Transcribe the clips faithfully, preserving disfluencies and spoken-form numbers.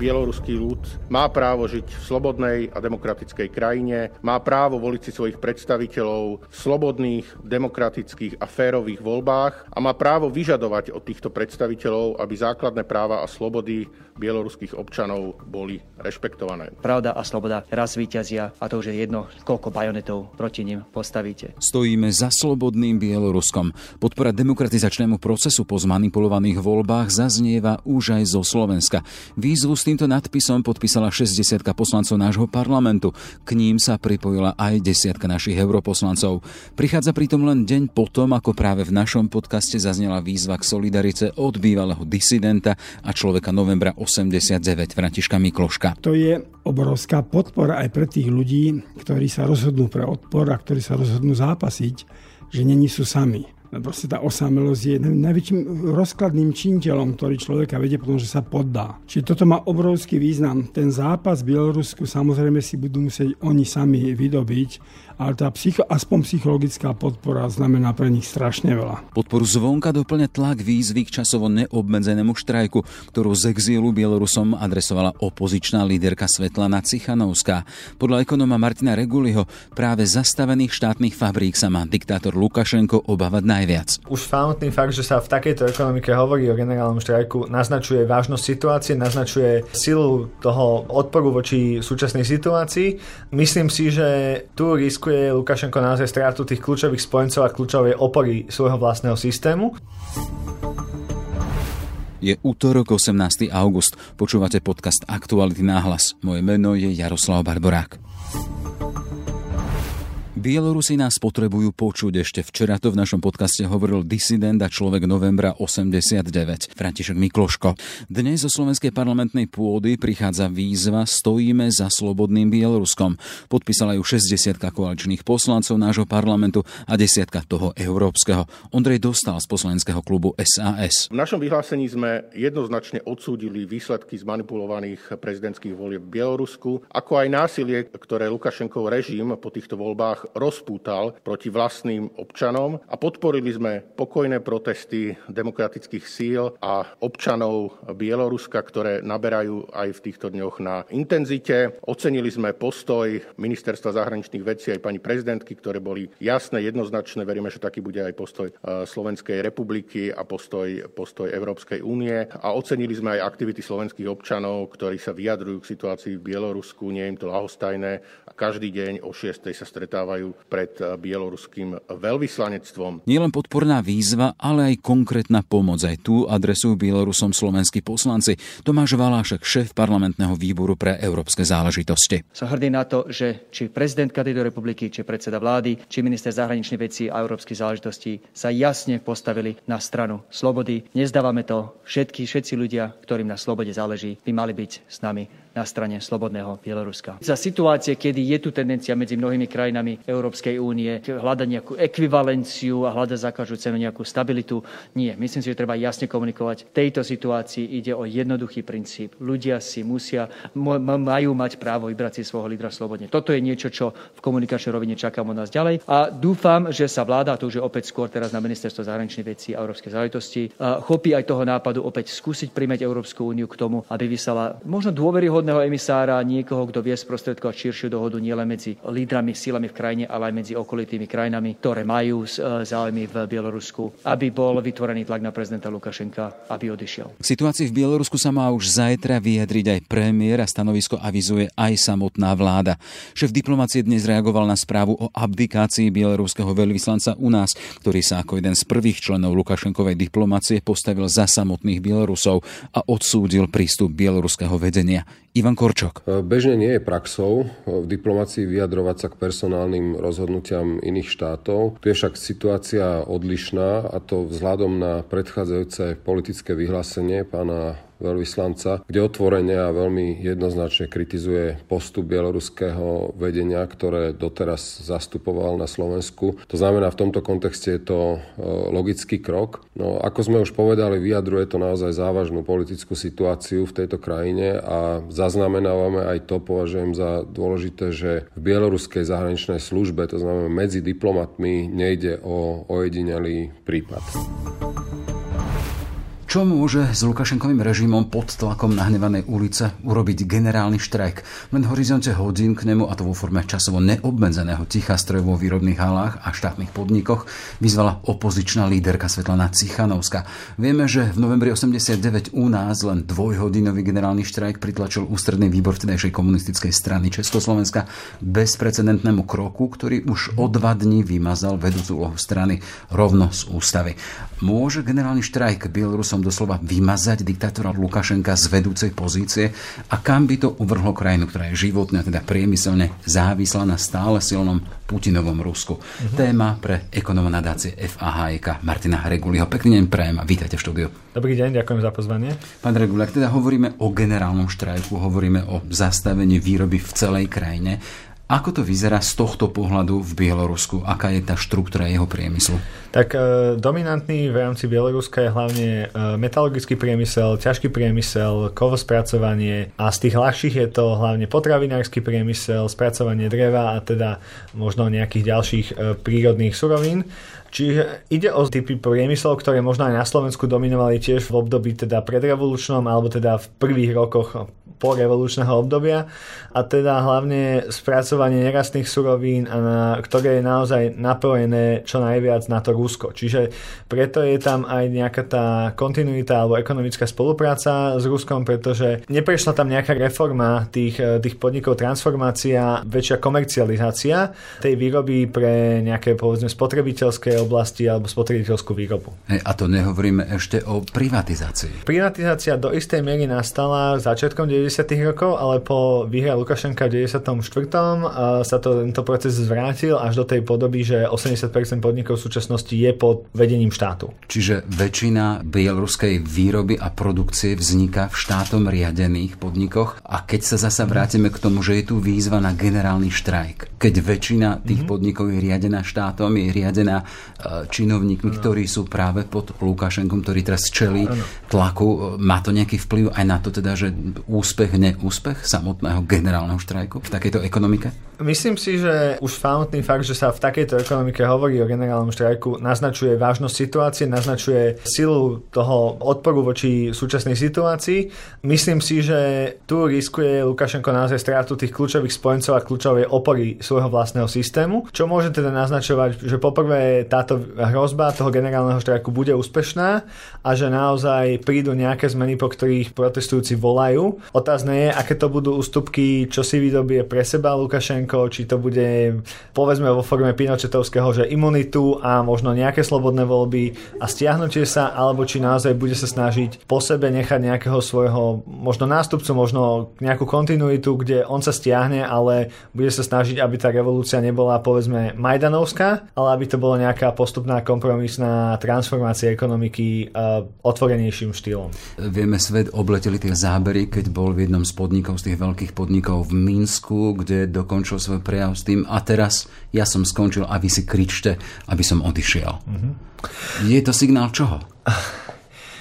Bieloruský ľud má právo žiť v slobodnej a demokratickej krajine, má právo voliť si svojich predstaviteľov v slobodných, demokratických a férových voľbách a má právo vyžadovať od týchto predstaviteľov, aby základné práva a slobody bieloruských občanov boli rešpektované. Pravda a sloboda raz víťazia a to už je jedno, koľko bajonetov proti nim postavíte. Stojíme za slobodným Bieloruskom. Podpora demokratizačnému procesu po zmanipulovaných voľbách zaznieva už aj zo Slovenska. Výzvu týmto nadpisom podpísala šesťdesiatka poslancov nášho parlamentu. K ním sa pripojila aj desiatka našich europoslancov. Prichádza pritom len deň potom, ako práve v našom podcaste zaznela výzva k solidarite od bývalého disidenta a človeka novembra osemdesiatdeväť Františka Mikloška. To je obrovská podpora aj pre tých ľudí, ktorí sa rozhodnú pre odpor a ktorí sa rozhodnú zápasiť, že neni sú sami. Proste tá osamelosť je najväčším rozkladným činiteľom, ktorý človeka vedie potom, že sa poddá. Čiže toto má obrovský význam. Ten zápas v Bielorusku samozrejme si budú musieť oni sami vydobiť, ale tá psycho, aspoň psychologická podpora znamená pre nich strašne veľa. Podporu zvonka doplňa tlak výzvy k časovo neobmedzenému štrajku, ktorú z exílu Bielorusom adresovala opozičná líderka Svetlana Cichanovská. Podľa ekonóma Martina Reguliho práve zastavených štátnych fabrík sa má diktátor Lukašenko obávať na najviac. Už samotný fakt, že sa v takejto ekonomike hovorí o generálnom štrajku, naznačuje vážnosť situácie, naznačuje silu toho odporu voči súčasnej situácii. Myslím si, že tu riskuje Lukašenko naozaj strátu tých kľúčových spojencov a kľúčovej opory svojho vlastného systému. Je útorok osemnásteho augusta. Počúvate podcast Aktuality na hlas. Moje meno je Jaroslav Barborák. Bielorusi nás potrebujú počuť. Ešte včera to v našom podcaste hovoril disident a človek novembra osemdesiatdeväť, František Mikloško. Dnes zo slovenskej parlamentnej pôdy prichádza výzva Stojíme za slobodným Bieloruskom. Podpísala ju šesťdesiatka koaličných poslancov nášho parlamentu a desiatka toho európskeho. Ondrej dostal z poslaneckého klubu es a es. V našom vyhlásení sme jednoznačne odsúdili výsledky zmanipulovaných prezidentských volieb v Bielorusku, ako aj násilie, ktoré Lukašenkov režim po týchto voľbách rozpútal proti vlastným občanom a podporili sme pokojné protesty demokratických síl a občanov Bieloruska, ktoré naberajú aj v týchto dňoch na intenzite. Ocenili sme postoj ministerstva zahraničných vecí aj pani prezidentky, ktoré boli jasné, jednoznačné. Veríme, že taký bude aj postoj Slovenskej republiky a postoj, postoj Európskej únie. A ocenili sme aj aktivity slovenských občanov, ktorí sa vyjadrujú k situácii v Bielorusku. Nie je im to ľahostajné a každý deň o šiestej sa stretávajú pred bieloruským veľvyslanectvom. Nielen podporná výzva, ale aj konkrétna pomoc. Aj tu adresujú Bielorusom slovenskí poslanci. Tomáš Valášek, šéf parlamentného výboru pre európske záležitosti. Som hrdý na to, že či prezidentka tejto republiky, či predseda vlády, či minister zahraničných vecí a európskych záležitostí sa jasne postavili na stranu slobody. Nezdávame to. Všetky, všetci ľudia, ktorým na slobode záleží, by mali byť s nami na strane slobodného Bieloruska. Za situácie, kedy je tu tendencia medzi mnohými krajinami Európskej únie hľadať nejakú ekvivalenciu a hľadať za každú cenu nejakú stabilitu, nie. Myslím si, že treba jasne komunikovať. V tejto situácii ide o jednoduchý princíp. Ľudia si musia, majú mať právo vybrať si svojho lídra slobodne. Toto je niečo, čo v komunikačnej rovine čakám od nás ďalej. A dúfam, že sa vláda, a to už je opäť skôr teraz na ministerstvo zahraničných vecí a európskej záležitosti, chopí aj toho nápadu opäť skúsiť primäť Európsku úniu k tomu, aby vyslala možno dôveryhodnú emisára, niekoho, kto vie sprostredkovať širšiu dohodu nielen medzi lídrami, sílami v krajine, ale aj medzi okolitými krajinami, ktoré majú záujmy v Bielorusku, aby bol vytvorený tlak na prezidenta Lukašenka, aby odišiel. K situácii v Bielorusku sa má už zajtra vyjadriť aj premiér a stanovisko avizuje aj samotná vláda. Šéf diplomácie dnes reagoval na správu o abdikácii bieloruského veľvyslanca u nás, ktorý sa ako jeden z prvých členov Lukašenkovej diplomácie postavil za samotných Bielorusov a odsúdil prístup bieloruského vedenia. Ivan Korčok. Bežne nie je praxou v diplomácii vyjadrovať sa k personálnym rozhodnutiam iných štátov. Tu je však situácia odlišná a to vzhľadom na predchádzajúce politické vyhlásenie pána veľvyslanca, kde otvorene a veľmi jednoznačne kritizuje postup bieloruského vedenia, ktoré doteraz zastupoval na Slovensku. To znamená, v tomto kontexte je to logický krok. No, ako sme už povedali, vyjadruje to naozaj závažnú politickú situáciu v tejto krajine a zaznamenávame aj to, považujem za dôležité, že v bieloruskej zahraničnej službe, to znamená medzi diplomatmi, nejde o ojedinelý prípad. Čo môže s Lukašenkovým režimom pod tlakom nahnevanej ulice urobiť generálny štrajk? Len v horizonte hodín k nemu, a to vo forme časovo neobmedzeného ticha strojov vo výrobných halách a štátnych podnikoch, vyzvala opozičná líderka Svetlana Cichanovská. Vieme, že v novembri osemdesiatdeväť u nás len dvojhodinový generálny štrajk pritlačil ústredný výbor vtedajšej Komunistickej strany Československa bezprecedentnému kroku, ktorý už o dva dní vymazal vedúcu úlohu strany rovno z ústavy. Môže generálny štrajk Bielorusom doslova vymazať diktátora Lukašenka z vedúcej pozície a kam by to uvrhlo krajinu, ktorá je životne, teda priemyselne závislá na stále silnom Putinovom Rusku. Uh-huh. Téma pre ekonóma nadácie F. A. Hayeka Martina Reguliho. Pekný deň prajem a vítajte v štúdiu. Dobrý deň, ďakujem za pozvanie. Pán Reguli, ak teda hovoríme o generálnom štrajku, hovoríme o zastavení výroby v celej krajine, ako to vyzerá z tohto pohľadu v Bielorusku? Aká je tá štruktúra jeho priemyslu? Tak dominantný v rámci Bieloruska je hlavne metalurgický priemysel, ťažký priemysel, kovospracovanie a z tých ľahších je to hlavne potravinársky priemysel, spracovanie dreva a teda možno nejakých ďalších prírodných surovín. Čiže ide o typy priemyslov, ktoré možno aj na Slovensku dominovali tiež v období teda predrevolučnom alebo teda v prvých rokoch po revolučného obdobia a teda hlavne spracovanie nerastných surovín, a na, ktoré je naozaj napojené čo najviac na to Rusko. Čiže preto je tam aj nejaká tá kontinuita alebo ekonomická spolupráca s Ruskom, pretože neprešla tam nejaká reforma tých, tých podnikov, transformácia, väčšia komercializácia tej výroby pre nejaké povedzme spotrebiteľské oblasti alebo spotrebiteľskú výrobu. Hej, a to nehovoríme ešte o privatizácii. Privatizácia do istej miery nastala začiatkom deväťdesiatych rokov, ale po výhre Lukašenka v deväťdesiatom štvrtom sa to, tento proces zvrátil až do tej podoby, že osemdesiat percent podnikov v súčasnosti je pod vedením štátu. Čiže väčšina bieloruskej výroby a produkcie vzniká v štátom riadených podnikoch a keď sa zasa vrátime k tomu, že je tu výzva na generálny štrajk, keď väčšina tých mm-hmm. podnikov je riadená štátom, je riadená činovníkmi, no. ktorí sú práve pod Lukašenkom, ktorý teraz čelí no. tlaku. Má to nejaký vplyv aj na to, teda, že úspech, neúspech samotného generálneho štrajku v takejto ekonomike? Myslím si, že už samotný fakt, že sa v takejto ekonomike hovorí o generálnom štrajku, naznačuje vážnosť situácie, naznačuje silu toho odporu voči súčasnej situácii. Myslím si, že tu riskuje Lukašenko naozaj strátu tých kľúčových spojencov a kľúčovej opory svojho vlastného systému, čo môže teda naznačovať, že poprvé táto hrozba toho generálneho štrajku bude úspešná a že naozaj prídu nejaké zmeny, po ktorých protestujúci volajú. Otázne je, aké to budú ústupky, čo si vydobie pre seba Lukašenko, či to bude povedzme vo forme Pinochetovského, že imunitu a možno nejaké slobodné voľby a stiahnutie sa, alebo či naozaj bude sa snažiť po sebe nechať nejakého svojho možno nástupcu, možno nejakú kontinuitu, kde on sa stiahne, ale bude sa snažiť, aby tá revolúcia nebola povedzme majdanovská, ale aby to bolo nejaká postupná kompromisná transformácia ekonomiky uh, otvorenejším štýlom. Vieme, svet obleteli tie zábery, keď bol v jednom z podnikov, z tých veľkých podnikov v Minsku, kde dokončil svoj prejav s tým a teraz ja som skončil a vy si kričte, aby som odišiel. Mm-hmm. Je to signál čoho?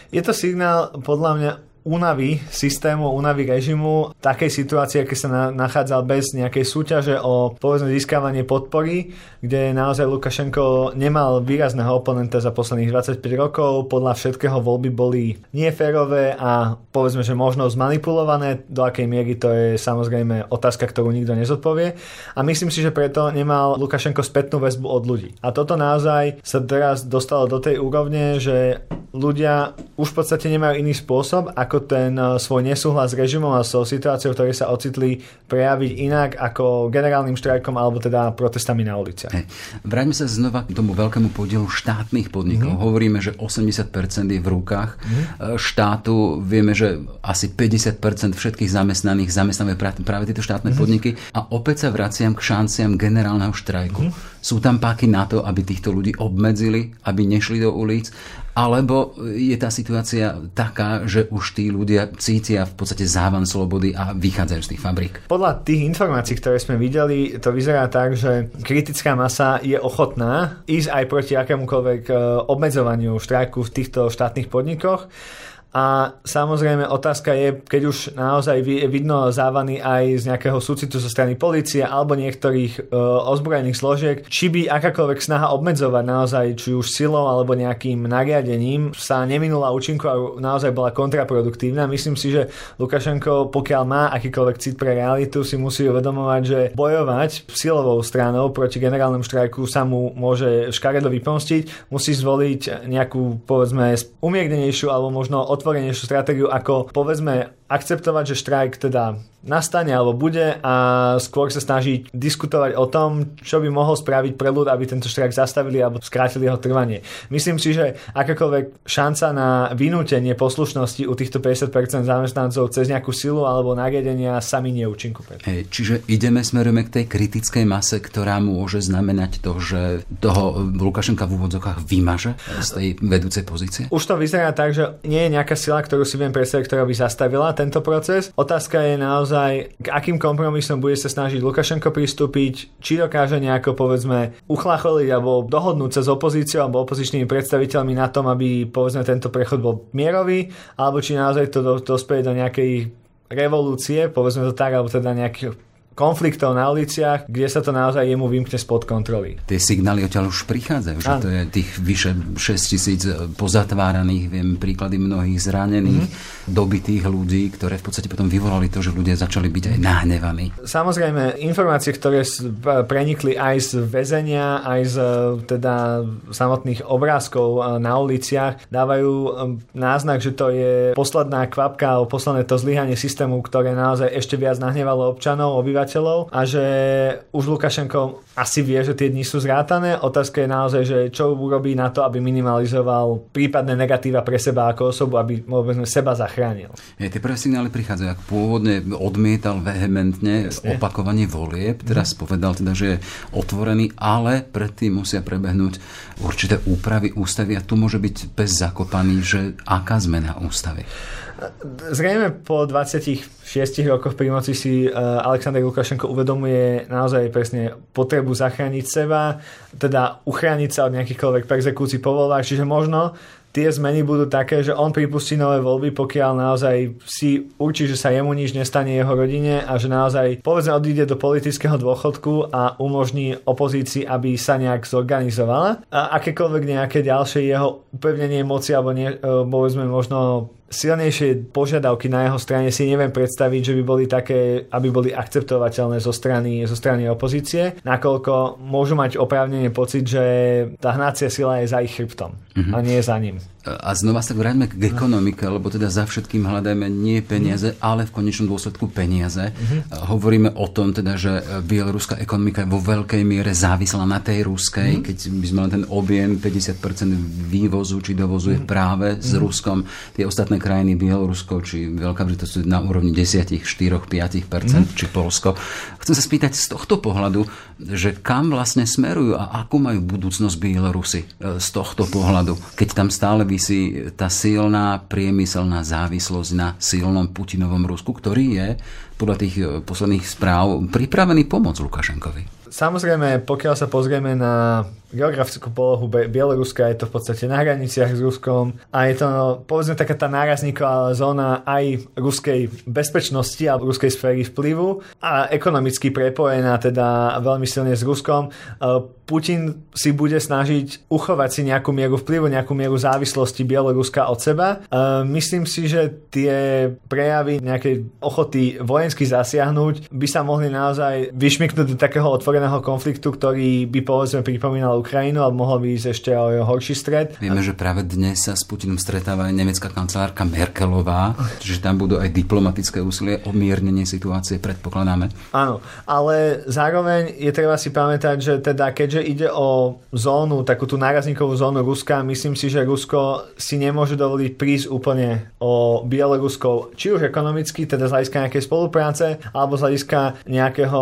Je to signál podľa mňa únavy systému, únavy režimu, takej situácie, aké sa na, nachádzal bez nejakej súťaže o povedzme získavanie podpory, kde naozaj Lukašenko nemal výrazného oponenta za posledných dvadsaťpäť rokov, podľa všetkého voľby boli neférové a povedzme, že možno zmanipulované, do akej miery to je samozrejme otázka, ktorú nikto nezodpovie a myslím si, že preto nemal Lukašenko spätnú väzbu od ľudí. A toto naozaj sa teraz dostalo do tej úrovne, že ľudia už v podstate nemajú iný spôsob, ako ten svoj nesúhlas s režimom a so situáciou, v ktorej sa ocitli, prejaviť inak ako generálnym štrajkom alebo teda protestami na ulici. Hey, vráťme sa znova k tomu veľkému podielu štátnych podnikov. Mm-hmm. Hovoríme, že osemdesiat percent je v rukách mm-hmm. štátu. Vieme, že asi päťdesiat percent všetkých zamestnaných zamestnávajú práve tieto štátne mm-hmm. podniky a opäť sa vraciam k šanciam generálneho štrajku. Mm-hmm. Sú tam páky na to, aby týchto ľudí obmedzili, aby nešli do ulic, alebo je tá situácia taká, že už tí ľudia cítia v podstate závan slobody a vychádzajú z tých fabrík? Podľa tých informácií, ktoré sme videli, to vyzerá tak, že kritická masa je ochotná ísť aj proti akémukoľvek obmedzovaniu štrajku v týchto štátnych podnikoch. A samozrejme otázka je, keď už naozaj vidno závany aj z nejakého súcitu zo strany polície alebo niektorých e, ozbrojených zložiek, či by akákoľvek snaha obmedzovať naozaj či už silou alebo nejakým nariadením sa neminula účinku a naozaj bola kontraproduktívna. Myslím si, že Lukašenko, pokiaľ má akýkoľvek cit pre realitu, si musí uvedomovať, že bojovať silovou stranou proti generálnemu štrajku sa mu môže škaredo vypomstiť, musí zvoliť nejakú, povedzme, umiernenejšiu alebo možno otvorenejšiu stratégiu, ako povedzme akceptovať, že štrajk teda nastane alebo bude, a skôr sa snažiť diskutovať o tom, čo by mohol spraviť pre ľud, aby tento štrajk zastavili alebo skrátili jeho trvanie. Myslím si, že akákoľvek šanca na vynútenie poslušnosti u týchto päťdesiat percent zamestnancov cez nejakú silu alebo nariadenia sami neúčinku. Hey, čiže ideme, smerujeme k tej kritickej mase, ktorá môže znamenať to, že toho Lukašenka v úvodzokách vymaže z tej vedúcej pozície? Už to vyzerá tak, že nie je nejaká sila, ktorú si viem predstaviť, ktorá by zastavila tento proces. Otázka je naozaj, k akým kompromisom bude sa snažiť Lukašenko pristúpiť, či dokáže nejako, povedzme, uchlacholiť alebo dohodnúť sa s opozíciou alebo opozičnými predstaviteľmi na tom, aby, povedzme, tento prechod bol mierový, alebo či naozaj to dospeje do nejakej revolúcie, povedzme to tak, alebo teda nejakých konfliktov na uliciach, kde sa to naozaj jemu vymkne spod kontroly. Tie signály odtiaľ už prichádzajú, že to je tých vyše šesť tisíc pozatváraných, viem, príklady mnohých zranených, mm-hmm. dobitých ľudí, ktoré v podstate potom vyvolali to, že ľudia začali byť aj nahnevaní. Samozrejme, informácie, ktoré prenikli aj z väzenia, aj z teda samotných obrázkov na uliciach, dávajú náznak, že to je posledná kvapka, posledné to zlyhanie systému, ktoré naozaj ešte viac nahnevalo občanov, obyvateľov, a že už Lukašenko asi vie, že tie dni sú zrátané. Otázka je naozaj, že čo urobí na to, aby minimalizoval prípadné negatíva pre seba ako osobu, aby sme seba zachránil. Je, tie prvé signály prichádzajú, ak pôvodne odmietal vehementne Jasne. opakovanie volieb, teraz mm. povedal teda, že je otvorený, ale predtým musia prebehnúť určité úpravy ústavy a tu môže byť pes zakopaný, že aká zmena ústavy? Zrejme po dvadsiatich šiestich rokoch pri moci si Alexander Lukašenko uvedomuje naozaj presne potrebu zachrániť seba, teda uchrániť sa od nejakýchkoľvek perzekúcií po voľbách, čiže možno tie zmeny budú také, že on pripustí nové voľby, pokiaľ naozaj si určí, že sa jemu nič nestane, jeho rodine, a že naozaj povedzme odíde do politického dôchodku a umožní opozícii, aby sa nejak zorganizovala. A akékoľvek nejaké ďalšie jeho upevnenie moci alebo ne, povedzme možno silnejšie požiadavky na jeho strane si neviem predstaviť, že by boli také, aby boli akceptovateľné zo strany, zo strany opozície, nakoľko môžu mať oprávnene pocit, že tá hnacia sila je za ich chrbtom mm-hmm. a nie za ním. A znova sa vráťme k ekonomike, lebo teda za všetkým hľadáme nie peniaze, ale v konečnom dôsledku peniaze. Uh-huh. Hovoríme o tom teda, že bieloruská ekonomika je vo veľkej miere závislá na tej ruskej, uh-huh. keď by sme mali ten objem päťdesiat percent vývozu či dovozu je práve s uh-huh. Ruskom. Tie ostatné krajiny, Bielorusko či Veľká Británia, sú na úrovni desať, štyri, päť percent uh-huh. či Polsko. Chcem sa spýtať z tohto pohľadu, že kam vlastne smerujú a akú majú budúcnosť Bielorusy z tohto pohľadu, keď tam stále vy si tá silná priemyselná závislosť na silnom Putinovom Rusku, ktorý je podľa tých posledných správ pripravený pomôcť Lukašenkovi. Samozrejme, pokiaľ sa pozrieme na geografickú polohu Bieloruska, je to v podstate na hraniciach s Ruskom a je to, no, povedzme, taká tá nárazníková zóna aj ruskej bezpečnosti a ruskej sféry vplyvu a ekonomicky prepojená teda veľmi silne s Ruskom. Putin si bude snažiť uchovať si nejakú mieru vplyvu, nejakú mieru závislosti Bieloruska od seba. Myslím si, že tie prejavy nejakej ochoty vojensky zasiahnuť by sa mohli naozaj vyšmyknúť do takého otvorenia konfliktu, ktorý by povedzme pripomínal Ukrajinu, ale mohol by ísť ešte o horší stred. Vieme, že práve dnes sa s Putinom stretáva aj nemecká kancelárka Merkelová, čiže tam budú aj diplomatické úsilie o miernenie situácie, predpokladáme. Áno, ale zároveň je treba si pamätať, že teda keďže ide o zónu, takú tú nárazníkovú zónu Ruska, myslím si, že Rusko si nemôže dovoliť prísť úplne o Bielorusko, či už ekonomicky, teda z hľadiska nejakej spolupráce, alebo z hľadiska nejakého,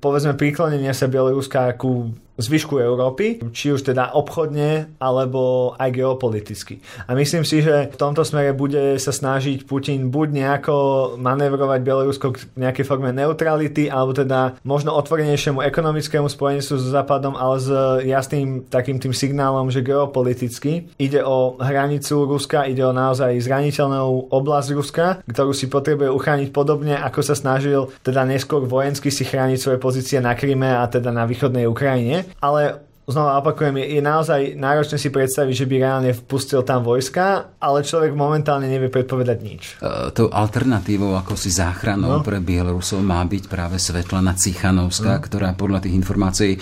povedzme, príklonenia sa Bieloruska ku zvyšku Európy, či už teda obchodne, alebo aj geopoliticky. A myslím si, že v tomto smere bude sa snažiť Putin buď nejako manévrovať Bielorusko k nejakej forme neutrality, alebo teda možno otvorenejšiemu ekonomickému spojenstvu so Západom, ale s jasným takým tým signálom, že geopoliticky ide o hranicu Ruska, ide o naozaj zraniteľnú oblasť Ruska, ktorú si potrebuje uchrániť podobne, ako sa snažil teda neskôr vojensky si chrániť svoje pozície na Kryme a teda na východnej Ukrajine. Ale znova opakujem, je, je naozaj náročné si predstaviť, že by reálne vpustil tam vojska, ale človek momentálne nevie predpovedať nič. E, tou alternatívou, ako si záchranou no. pre Bielorusov má byť práve Svetlana Cichanovská, no. ktorá podľa tých informácií e,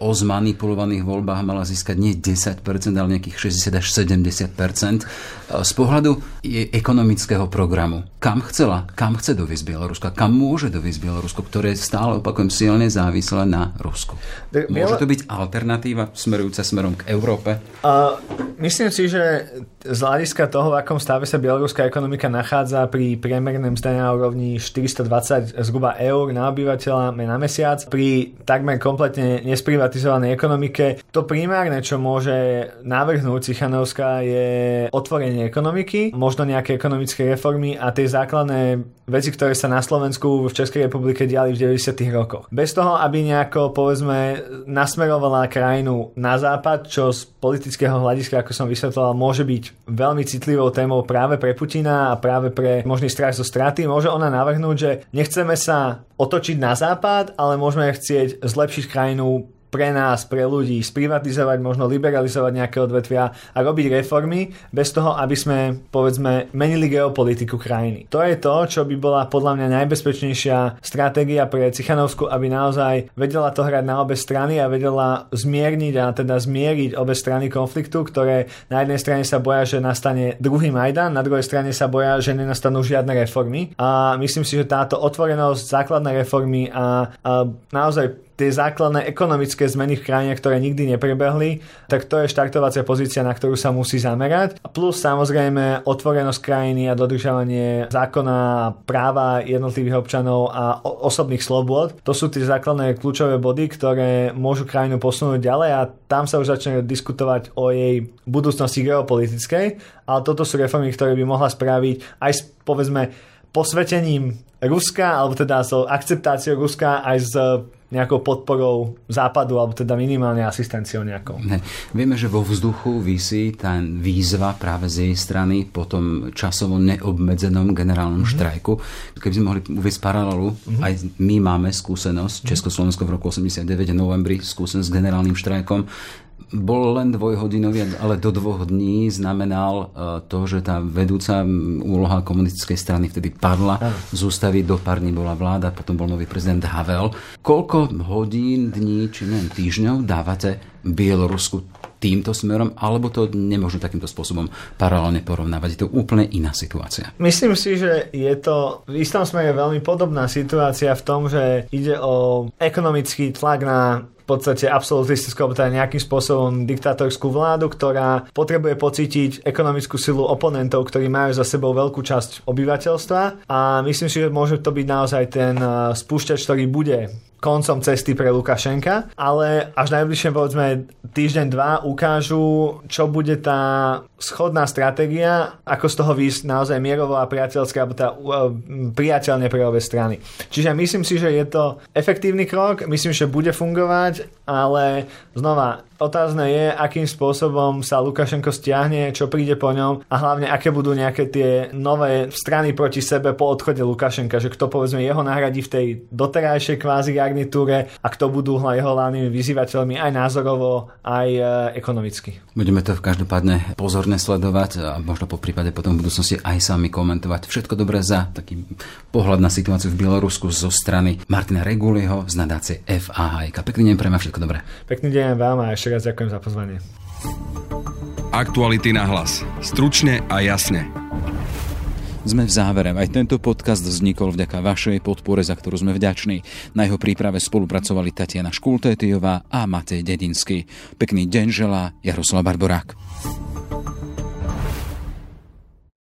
o zmanipulovaných voľbách mala získať nie desať percent, ale nejakých šesťdesiat až sedemdesiat percent z pohľadu jej ekonomického programu. Kam chcela, kam chce doviesť Bielorusko, kam môže doviesť Bielorusko, ktoré stále, opakujem, silne závislé na Rusku. Môže to byť alternatíva smerujúca smerom k Európe? Uh, myslím si, že z hľadiska toho, v akom stave sa bieloruská ekonomika nachádza pri priemernej mzde na úrovni štyristo dvadsať zhruba eur na obyvateľa na mesiac, pri takmer kompletne nesprivatizovanej ekonomike, to primárne, čo môže navrhnúť Cichanovská, je otvorenie ekonomiky, možno nejaké ekonomické reformy a tie základné veci, ktoré sa na Slovensku v Českej republike diali v deväťdesiatych rokoch. Bez toho, aby nejako, povedzme, nasmerovala krajinu na západ, čo z politického hľadiska, ako som vysvetľoval, môže byť veľmi citlivou témou práve pre Putina a práve pre možný strach zo straty, môže ona navrhnúť, že nechceme sa otočiť na západ, ale môžeme chcieť zlepšiť krajinu pre nás, pre ľudí, sprivatizovať, možno liberalizovať nejaké odvetvia a robiť reformy bez toho, aby sme, povedzme, menili geopolitiku krajiny. To je to, čo by bola podľa mňa najbezpečnejšia stratégia pre Cichanovsku, aby naozaj vedela to hrať na obe strany a vedela zmierniť a teda zmieriť obe strany konfliktu, ktoré na jednej strane sa boja, že nastane druhý Majdan, na druhej strane sa boja, že nenastanú žiadne reformy. A myslím si, že táto otvorenosť, základné reformy a, a naozaj tie základné ekonomické zmeny v krajine, ktoré nikdy neprebehli, tak to je štartovacia pozícia, na ktorú sa musí zamerať. A plus samozrejme otvorenosť krajiny a dodržovanie zákona, práva jednotlivých občanov a osobných slobôd. To sú tie základné kľúčové body, ktoré môžu krajinu posunúť ďalej a tam sa už začne diskutovať o jej budúcnosti geopolitickej, ale toto sú reformy, ktoré by mohla spraviť aj s, povedzme, posvetením Ruska, alebo teda s akceptáciou Ruska aj s nejakou podporou západu, alebo teda minimálne asistenciou nejakou. Ne. Vieme, že vo vzduchu visí tá výzva práve z jej strany po tom časovo neobmedzenom generálnom mm-hmm. štrajku. Keby sme mohli uviesť paralelu, mm-hmm. aj my máme skúsenosť, Československo v roku osemdesiatdeväť, novembri, skúsenosť s generálnym štrajkom. Bol len dvojhodinový, ale do dvoch dní znamenal to, že tá vedúca úloha komunistickej strany vtedy padla. Z ústavy do pár dní bola vláda, potom bol nový prezident Havel. Koľko hodín, dní či neviem, týždňov dávate Bielorusku týmto smerom, alebo to nemôžu takýmto spôsobom paralelne porovnávať? Je to úplne iná situácia. Myslím si, že je to v istom smere veľmi podobná situácia v tom, že ide o ekonomický tlak na v podstate absolutistickú, alebo teda nejakým spôsobom diktátorskú vládu, ktorá potrebuje pocítiť ekonomickú silu oponentov, ktorí majú za sebou veľkú časť obyvateľstva a myslím si, že môže to byť naozaj ten spúšťač, ktorý bude koncom cesty pre Lukašenka, ale až najbližšie, povedzme, týždeň, dva ukážu, čo bude tá schodná stratégia, ako z toho výsť naozaj mierovo a priateľská, alebo tá uh, priateľne pre obe strany. Čiže myslím si, že je to efektívny krok, myslím, že bude fungovať, ale znova, otázne je, akým spôsobom sa Lukašenko stiahne, čo príde po ňom a hlavne, aké budú nejaké tie nové strany proti sebe po odchode Lukašenka, že kto, povedzme, jeho nahradí v tej doterajšej kvázi garnitúre a kto budú jeho hlavnými vyzývateľmi aj názorovo, aj e, ekonomicky. Budeme to v každopádne pozorne sledovať a možno po prípade potom v budúcnosti aj sami komentovať. Všetko dobré za taký pohľad na situáciu v Bielorusku zo strany Martina Reguliho z nadácie F. A. Hayeka. Pekný deň pre mňa, všetko dobré. Pekný deň vám a ešte raz ďakujem za pozvanie. Aktuality na hlas. Stručne a jasne. Sme v závere. Aj tento podcast vznikol vďaka vašej podpore, za ktorú sme vďační. Na jeho príprave spolupracovali Tatiana Škultétyová a Matej Dedinský. Pekný deň želá Jaroslav Barborák.